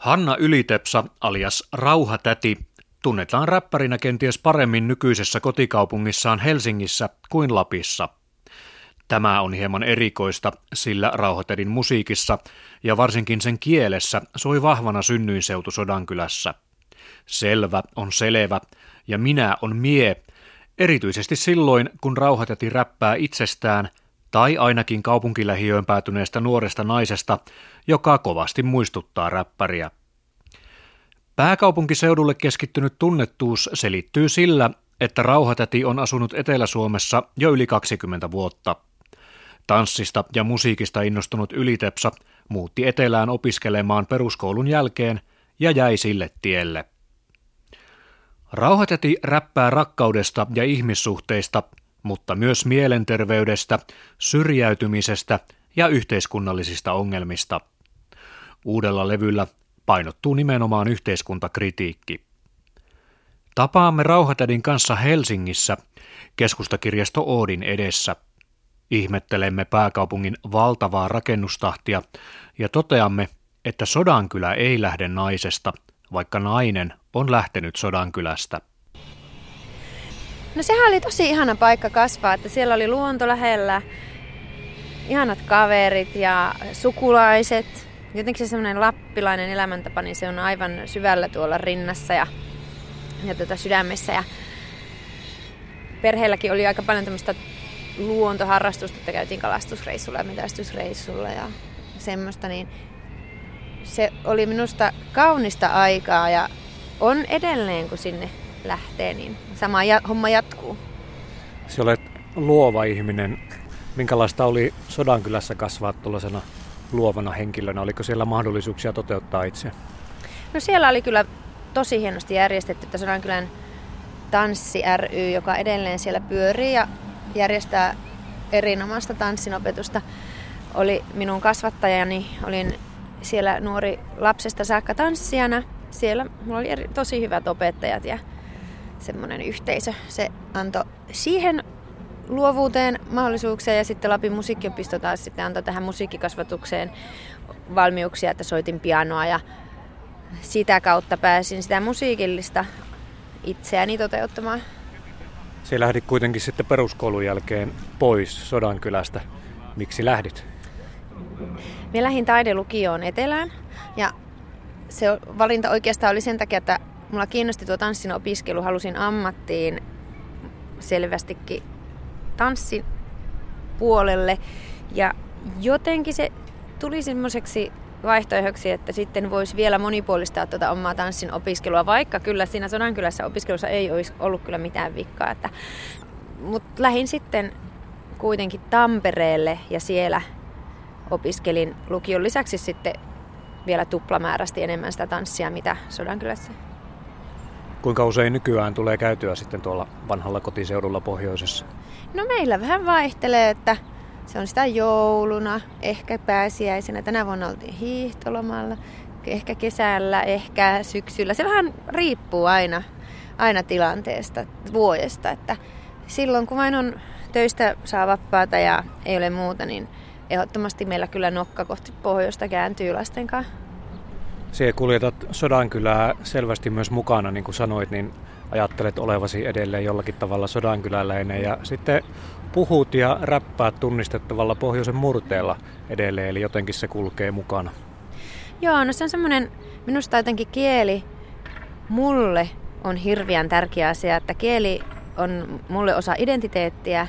Hanna Yli-Tepsa alias Rauhatäti tunnetaan räppärinä kenties paremmin nykyisessä kotikaupungissaan Helsingissä kuin Lapissa. Tämä on hieman erikoista, sillä Rauhatädin musiikissa ja varsinkin sen kielessä soi vahvana synnyinseutu Sodankylässä. Selvä on selevä ja minä on mie, erityisesti silloin kun Rauhatäti räppää itsestään tai ainakin kaupunkilähiöön päätyneestä nuoresta naisesta, joka kovasti muistuttaa räppäriä. Pääkaupunkiseudulle keskittynyt tunnettuus selittyy sillä, että Rauhatäti on asunut Etelä-Suomessa jo yli 20 vuotta. Tanssista ja musiikista innostunut Yli-Tepsa muutti etelään opiskelemaan peruskoulun jälkeen ja jäi sille tielle. Rauhatäti räppää rakkaudesta ja ihmissuhteista, mutta myös mielenterveydestä, syrjäytymisestä ja yhteiskunnallisista ongelmista. Uudella levyllä painottuu nimenomaan yhteiskuntakritiikki. Tapaamme Rauhatädin kanssa Helsingissä, keskustakirjasto Oodin edessä. Ihmettelemme pääkaupungin valtavaa rakennustahtia ja toteamme, että Sodankylä ei lähde naisesta, vaikka nainen on lähtenyt Sodankylästä. No sehän oli tosi ihana paikka kasvaa, että siellä oli luonto lähellä, ihanat kaverit ja sukulaiset. Jotenkin se semmoinen lappilainen elämäntapa, niin se on aivan syvällä tuolla rinnassa ja sydämessä. Ja perheelläkin oli aika paljon tämmöistä luontoharrastusta, että käytiin kalastusreissulla ja metsästysreissulla ja semmoista. Niin se oli minusta kaunista aikaa ja on edelleen, kun sinne lähtee, niin sama homma jatkuu. Sinä olet luova ihminen. Minkälaista oli Sodankylässä kasvaa tuollaisena luovana henkilönä? Oliko siellä mahdollisuuksia toteuttaa itse? No siellä oli kyllä tosi hienosti järjestetty, että Sodankylän tanssi ry, joka edelleen siellä pyörii ja järjestää erinomaista tanssinopetusta, oli minun kasvattajani. Olin siellä nuori lapsesta saakka tanssijana. Siellä mulla oli tosi hyvät opettajat ja semmoinen yhteisö. Se antoi siihen luovuuteen mahdollisuuksia ja sitten Lapin musiikkiopisto taas sitten antoi tähän musiikkikasvatukseen valmiuksia, että soitin pianoa ja sitä kautta pääsin sitä musiikillista itseäni toteuttamaan. Se lähdit kuitenkin sitten peruskoulun jälkeen pois Sodankylästä. Miksi lähdit? Minä lähdin taidelukioon etelään ja se valinta oikeastaan oli sen takia, että mulla kiinnosti tuo tanssin opiskelu, halusin ammattiin selvästikin tanssin puolelle ja jotenkin se tuli semmoiseksi vaihtoehdoksi, että sitten voisi vielä monipuolistaa tuota omaa tanssin opiskelua, vaikka kyllä siinä Sodankylässä opiskelussa ei olisi ollut kyllä mitään vikkaa. Mutta lähdin sitten kuitenkin Tampereelle ja siellä opiskelin lukion lisäksi sitten vielä tuplamäärästi enemmän sitä tanssia, mitä Sodankylässä. Kuinka usein nykyään tulee käytyä sitten tuolla vanhalla kotiseudulla pohjoisessa? No meillä vähän vaihtelee, että se on sitä jouluna, ehkä pääsiäisenä. Tänä vuonna oltiin hiihtolomalla, ehkä kesällä, ehkä syksyllä. Se vähän riippuu aina tilanteesta, vuodesta. Että silloin kun vain on töistä saa vapaata ja ei ole muuta, niin ehdottomasti meillä kyllä nokka kohti pohjoista kääntyy lasten kanssa. Siellä kuljetat Sodankylää selvästi myös mukana, niin kuin sanoit, niin ajattelet olevasi edelleen jollakin tavalla sodankyläläinen ja sitten puhut ja räppäät tunnistettavalla pohjoisen murteella edelleen, eli jotenkin se kulkee mukana. Joo, no se on semmoinen, minusta jotenkin kieli mulle on hirveän tärkeä asia, että kieli on mulle osa identiteettiä.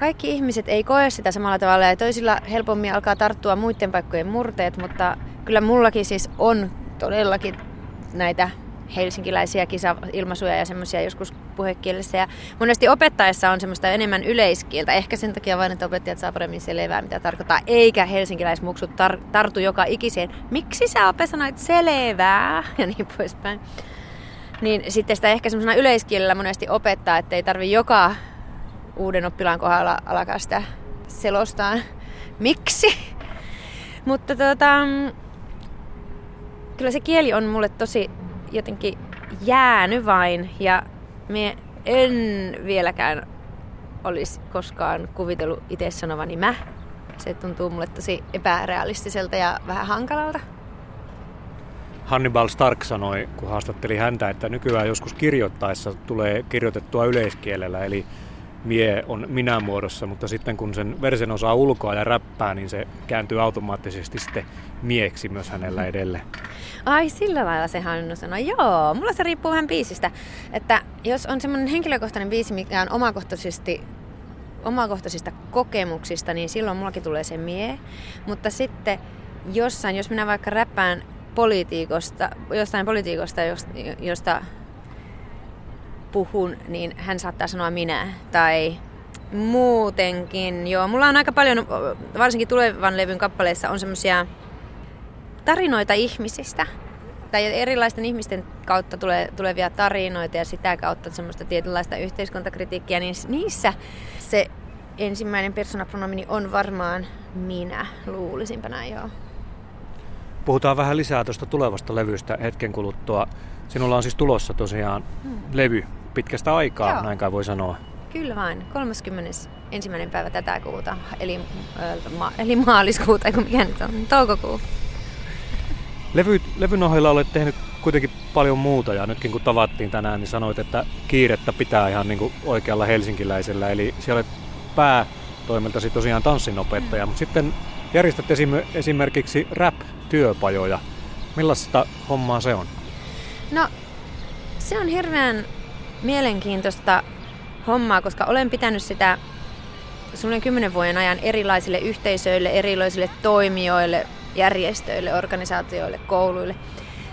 Kaikki ihmiset ei koe sitä samalla tavalla ja toisilla helpommin alkaa tarttua muiden paikkojen murteet, mutta kyllä mullakin siis on todellakin näitä helsinkiläisiä ilmaisuja ja semmoisia joskus puhekielessä. Ja monesti opettaessa on semmoista enemmän yleiskieltä. Ehkä sen takia vain, että opettajat saa paremmin selvää, mitä tarkoittaa. Eikä helsinkiläismuksut tartu joka ikiseen. Miksi sä sanoit selvää? Ja niin poispäin. Niin sitten sitä ehkä semmoisena yleiskielellä monesti opettaa, ettei tarvi joka uuden oppilaan kohdalla alkaa sitä selostaa. Miksi? Mutta kyllä se kieli on mulle tosi jotenkin jäänyt vain ja minä en vieläkään olisi koskaan kuvitellut itse sanovani mä. Se tuntuu mulle tosi epärealistiselta ja vähän hankalalta. Hannibal Stark sanoi, kun haastatteli häntä, että nykyään joskus kirjoittaessa tulee kirjoitettua yleiskielellä, eli mie on minä muodossa, mutta sitten kun sen versen osaa ulkoa ja räppää, niin se kääntyy automaattisesti sitten mieksi myös hänellä edelleen. Ai sillä lailla se Hannu sanoi. Joo, mulla se riippuu vähän biisistä. Että jos on semmoinen henkilökohtainen biisi, mikä on omakohtaisista kokemuksista, niin silloin mullakin tulee se mie. Mutta sitten jossain, jos minä vaikka räppään jostain politiikosta, josta puhun, niin hän saattaa sanoa minä. Tai muutenkin, joo. Mulla on aika paljon, varsinkin tulevan levyn kappaleissa, on semmoisia tarinoita ihmisistä. Tai erilaisten ihmisten kautta tulevia tarinoita ja sitä kautta semmoista tietynlaista yhteiskuntakritiikkiä. Niin niissä se ensimmäinen persoonapronomini on varmaan minä. Luulisinpä näin, joo. Puhutaan vähän lisää tuosta tulevasta levystä hetken kuluttua. Sinulla on siis tulossa tosiaan levy pitkästä aikaa, joo. Näin kai voi sanoa. Kyllä vain, 31. päivä tätä kuuta, eli maaliskuuta, kun mikä nyt on, toukokuu. Levyn ohella olet tehnyt kuitenkin paljon muuta, ja nytkin kun tavattiin tänään, niin sanoit, että kiirettä pitää ihan niin kuin oikealla helsinkiläisellä. Eli siellä olet päätoimeltasi tosiaan tanssinopettaja, mutta sitten järjestät esimerkiksi rap-työpajoja. Millaista hommaa se on? No, se on hirveän mielenkiintoista hommaa, koska olen pitänyt sitä suunnilleen 10 vuoden ajan erilaisille yhteisöille, erilaisille toimijoille, järjestöille, organisaatioille, kouluille.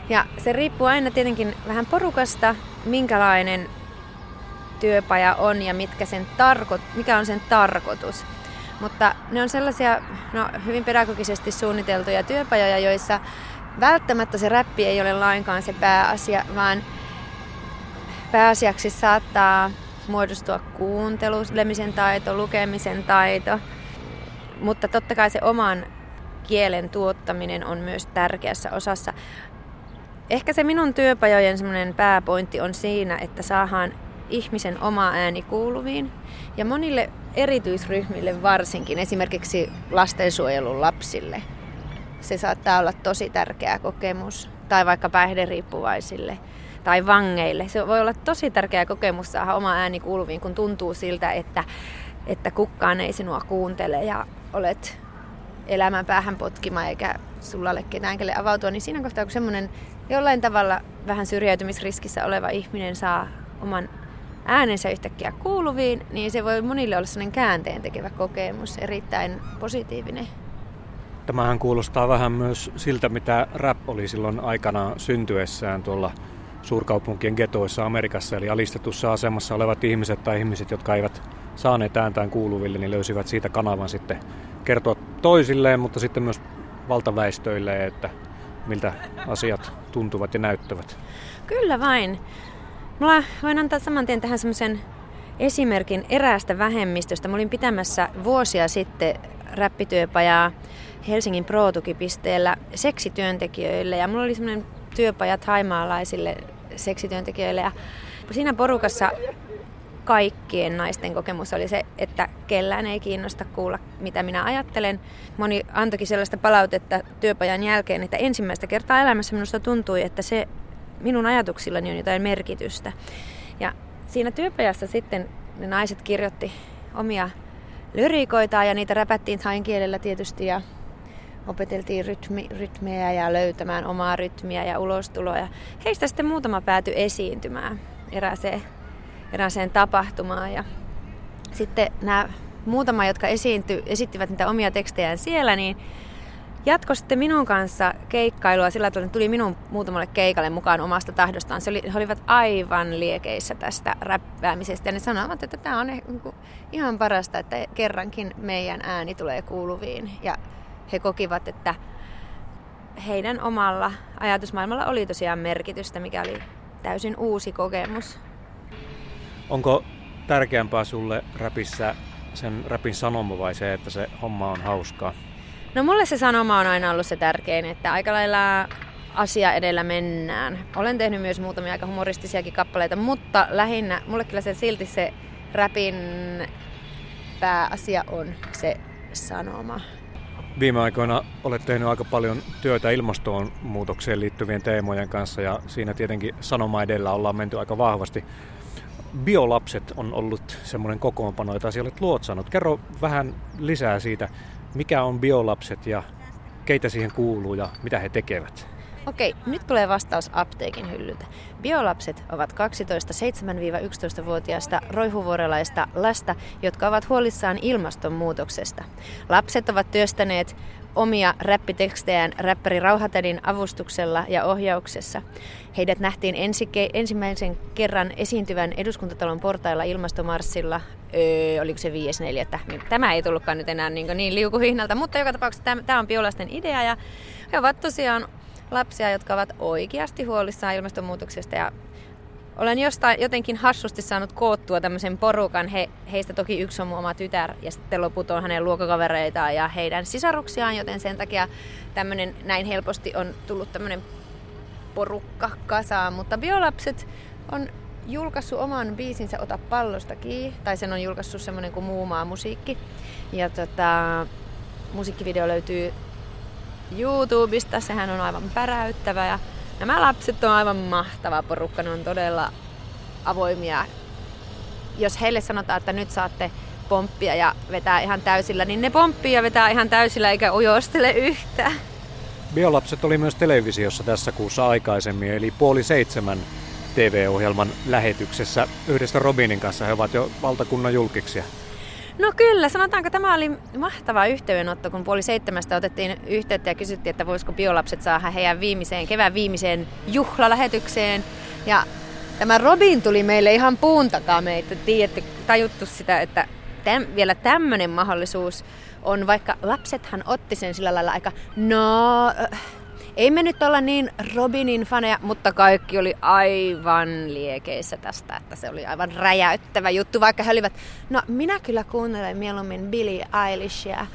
Ja se riippuu aina tietenkin vähän porukasta, minkälainen työpaja on ja mikä on sen tarkoitus. Mutta ne on sellaisia hyvin pedagogisesti suunniteltuja työpajoja, joissa välttämättä se räppi ei ole lainkaan se pääasia, vaan pääasiaksi saattaa muodostua kuuntelu, lemisen taito, lukemisen taito. Mutta totta kai se oman kielen tuottaminen on myös tärkeässä osassa. Ehkä se minun työpajojen semmoinen pääpointti on siinä, että saadaan ihmisen oma ääni kuuluviin. Ja monille erityisryhmille varsinkin, esimerkiksi lastensuojelun lapsille. Se saattaa olla tosi tärkeä kokemus. Tai vaikka päihderiippuvaisille tai vangeille. Se voi olla tosi tärkeä kokemus saada oma ääni kuuluviin, kun tuntuu siltä, että kukaan ei sinua kuuntele ja olet elämän päähän potkima eikä sulla ole ketään, kelle avautua. Niin siinä kohtaa, kun semmoinen jollain tavalla vähän syrjäytymisriskissä oleva ihminen saa oman äänensä yhtäkkiä kuuluviin, niin se voi monille olla sellainen käänteentekevä kokemus, erittäin positiivinen. Tämähän kuulostaa vähän myös siltä, mitä rap oli silloin aikanaan syntyessään tuolla suurkaupunkien getoissa Amerikassa, eli alistetussa asemassa olevat ihmiset tai ihmiset, jotka eivät saaneet ääntään kuuluville, niin löysivät siitä kanavan sitten kertoa toisilleen, mutta sitten myös valtaväestöilleen, että miltä asiat tuntuvat ja näyttävät. Kyllä vain. Mulla voin antaa saman tien tähän semmoisen esimerkin eräästä vähemmistöstä. Mä olin pitämässä vuosia sitten räppityöpajaa Helsingin Pro-tukipisteellä seksityöntekijöille. Ja mulla oli semmoinen työpaja thaimaalaisille seksityöntekijöille. Ja siinä porukassa kaikkien naisten kokemus oli se, että kellään ei kiinnosta kuulla, mitä minä ajattelen. Moni antoikin sellaista palautetta työpajan jälkeen, että ensimmäistä kertaa elämässä minusta tuntui, että se minun ajatuksillani on jotain merkitystä. Ja siinä työpajassa sitten ne naiset kirjoitti omia lyriikoitaan ja niitä räpättiin thain kielellä tietysti ja opeteltiin rytmejä ja löytämään omaa rytmiä ja ulostuloa. Ja heistä sitten muutama päätyi esiintymään erääseen tapahtumaan. Ja sitten nämä muutama, jotka esittivät niitä omia tekstejään siellä, niin jatkoi sitten minun kanssa keikkailua sillä tavalla, tuli minun muutamalle keikalle mukaan omasta tahdostaan. He olivat aivan liekeissä tästä räppäämisestä ja ne sanoivat, että tämä on ihan parasta, että kerrankin meidän ääni tulee kuuluviin. Ja he kokivat, että heidän omalla ajatusmaailmalla oli tosiaan merkitystä, mikä oli täysin uusi kokemus. Onko tärkeämpää sulle räpissä sen räpin sanoma vai se, että se homma on hauskaa? No mulle se sanoma on aina ollut se tärkein, että aika lailla asia edellä mennään. Olen tehnyt myös muutamia aika humoristisiakin kappaleita, mutta lähinnä mulle kyllä se silti se räpin pääasia on se sanoma. Viime aikoina olet tehnyt aika paljon työtä ilmastonmuutokseen liittyvien teemojen kanssa ja siinä tietenkin sanoma edellä ollaan menty aika vahvasti. Biolapset on ollut semmoinen kokoonpano, jota sinä olet luotsannut. Kerro vähän lisää siitä, mikä on biolapset ja keitä siihen kuuluu ja mitä he tekevät. Okei, nyt tulee vastaus apteekin hyllyltä. Biolapset ovat 12 7-11-vuotiaista roihuvuorelaista lasta, jotka ovat huolissaan ilmastonmuutoksesta. Lapset ovat työstäneet omia räppitekstejään räppäri Rauhatädin avustuksella ja ohjauksessa. Heidät nähtiin ensimmäisen kerran esiintyvän Eduskuntatalon portailla Ilmastomarssilla. Oliko se 5.4? Tämä ei tullutkaan nyt enää niin liukuhihnalta, mutta joka tapauksessa tämä on biolasten idea ja he ovat tosiaan lapsia, jotka ovat oikeasti huolissaan ilmastonmuutoksesta ja olen jostain jotenkin hassusti saanut koottua tämmöisen porukan. Heistä toki yksi on mun oma tytär ja sitten loput on hänen luokakavereitaan ja heidän sisaruksiaan, joten sen takia tämmöinen näin helposti on tullut tämmöinen porukka kasaan. Mutta biolapset on julkaissut oman biisinsä Ota pallosta ki, tai sen on julkaissut semmoinen kuin Muumaan musiikki ja musiikkivideo löytyy YouTubesta, sehän on aivan päräyttävä ja nämä lapset on aivan mahtava porukka, ne on todella avoimia. Jos heille sanotaan, että nyt saatte pomppia ja vetää ihan täysillä, niin ne pomppii ja vetää ihan täysillä eikä ujostele yhtään. Biolapset oli myös televisiossa tässä kuussa aikaisemmin, eli 6:30 TV-ohjelman lähetyksessä yhdessä Robinin kanssa. He ovat jo valtakunnan julkiksia. No kyllä, sanotaanko tämä oli mahtava yhteydenotto, kun 6:30 otettiin yhteyttä ja kysyttiin, että voisiko biolapset saada heidän kevään viimeiseen juhlalähetykseen. Ja tämä Robin tuli meille ihan puun takaa, me ei tajuttu sitä, että vielä tämmöinen mahdollisuus on, vaikka lapsethan otti sen sillä lailla aika, ei me nyt olla niin Robinin faneja, mutta kaikki oli aivan liekeissä tästä, että se oli aivan räjäyttävä juttu, vaikka he olivat, minä kyllä kuuntelen mieluummin Billie Eilishia,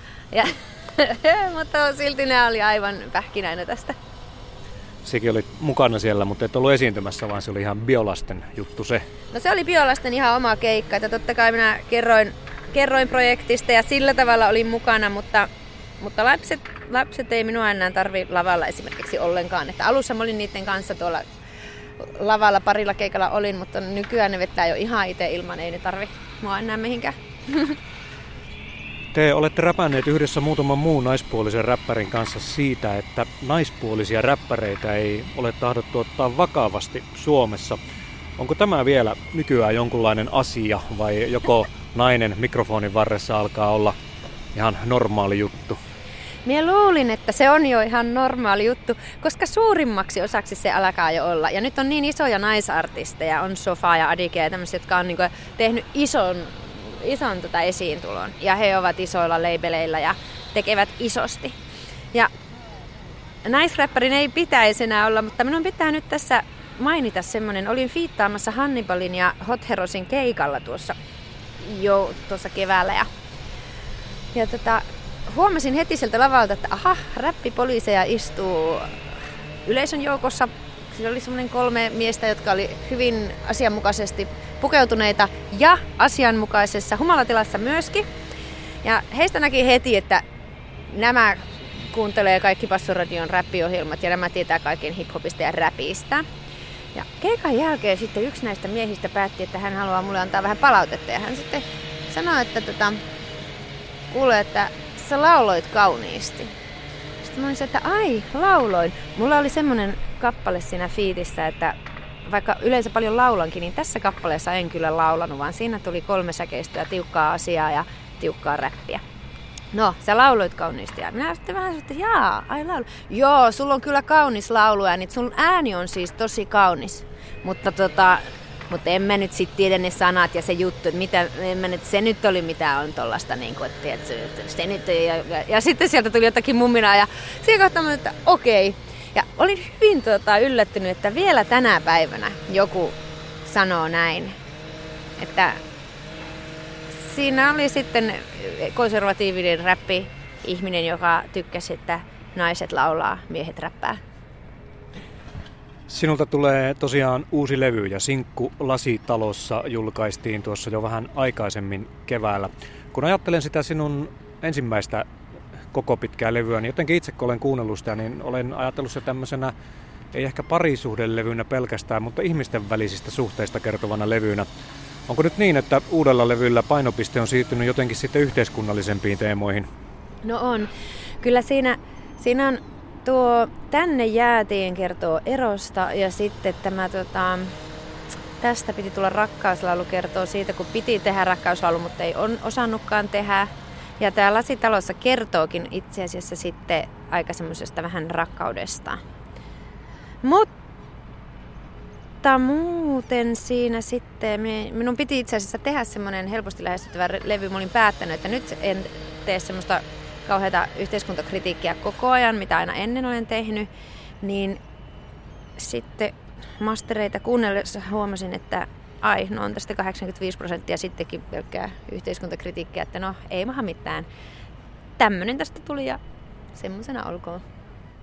mutta silti ne oli aivan pähkinäinä tästä. Sekin oli mukana siellä, mutta et ollut esiintymässä, vaan se oli ihan biolasten juttu se. No se oli biolasten ihan oma keikka, että totta kai minä kerroin projektista ja sillä tavalla olin mukana, mutta lapset ei minua enää tarvitse lavalla esimerkiksi ollenkaan. Että alussa mä olin niiden kanssa tuolla lavalla, parilla keikalla olin, mutta nykyään ne vetää jo ihan itse ilman, ei ne tarvitse mua enää mihinkään. Te olette räpänneet yhdessä muutaman muun naispuolisen räppärin kanssa siitä, että naispuolisia räppäreitä ei ole tahdottu ottaa vakavasti Suomessa. Onko tämä vielä nykyään jonkunlainen asia vai joko nainen mikrofonin varressa alkaa olla ihan normaali juttu? Minä luulin, että se on jo ihan normaali juttu, koska suurimmaksi osaksi se alkaa jo olla. Ja nyt on niin isoja naisartisteja, on Sofa ja Adikea ja tämmöisiä, jotka on niin kuin tehnyt ison esiintulon. Ja he ovat isoilla labeleillä ja tekevät isosti. Ja naisräppärin ei pitäisi enää olla, mutta minun pitää nyt tässä mainita semmoinen. Olin fiittaamassa Hannibalin ja Hot Herosin keikalla tuossa keväällä ja huomasin heti sieltä lavalta, että räppipoliiseja istuu yleisön joukossa. Siellä oli semmoinen 3 miestä, jotka oli hyvin asianmukaisesti pukeutuneita ja asianmukaisessa humalatilassa myöskin. Ja heistä näki heti, että nämä kuuntelee kaikki Passuradion räppiohjelmat ja nämä tietää kaiken hiphopista ja räpistä. Ja keikan jälkeen sitten yksi näistä miehistä päätti, että hän haluaa mulle antaa vähän palautetta. Ja hän sitten sanoi, että kuule, että sä lauloit kauniisti. Sitten mä olin se, että lauloin. Mulla oli semmoinen kappale siinä fiitissä, että vaikka yleensä paljon laulankin, niin tässä kappaleessa en kyllä laulanut, vaan siinä tuli 3 säkeistöä, tiukkaa asiaa ja tiukkaa räppiä. No, sä lauloit kauniisti. Ja minä sitten vähän sanoin, että laulu. Joo, sulla on kyllä kaunis lauluääni, sun ääni on siis tosi kaunis. Mutta en mä nyt sitten tiedä ne sanat ja se juttu, että se nyt oli mitä on tollaista, niin kuin, että se nyt ja sitten sieltä tuli jotakin mumminaa ja siinä kohtaa mä, että okei. Ja olin hyvin yllättynyt, että vielä tänä päivänä joku sanoo näin. Että siinä oli sitten konservatiivinen räppi-ihminen, joka tykkäsi, että naiset laulaa, miehet räppää. Sinulta tulee tosiaan uusi levy ja sinkku Lasitalossa julkaistiin tuossa jo vähän aikaisemmin keväällä. Kun ajattelen sitä sinun ensimmäistä koko pitkää levyä, niin jotenkin itse kun olen kuunnellut sitä, niin olen ajatellut se tämmöisenä, ei ehkä parisuhdelevynä pelkästään, mutta ihmisten välisistä suhteista kertovana levynä. Onko nyt niin, että uudella levyllä painopiste on siirtynyt jotenkin sitten yhteiskunnallisempiin teemoihin? No on. Kyllä siinä on tuo Tänne jäätien kertoo erosta ja sitten tämä tästä piti tulla rakkauslaulu kertoo siitä, kun piti tehdä rakkauslaulu, mutta ei osannutkaan tehdä. Ja tämä Lasitalossa kertookin itse asiassa sitten aika semmoisesta vähän rakkaudesta. Mutta muuten siinä sitten, minun piti itse asiassa tehdä semmoinen helposti lähestyttävä levy. Mä olin päättänyt, että nyt en tee semmoista kauheata yhteiskuntakritiikkiä koko ajan, mitä aina ennen olen tehnyt. Niin sitten mastereita kuunnellessa huomasin, että no on tästä 85% sittenkin pelkkää yhteiskuntakritiikkiä, että no ei maha mitään. Tämmönen tästä tuli ja semmosena olkoon.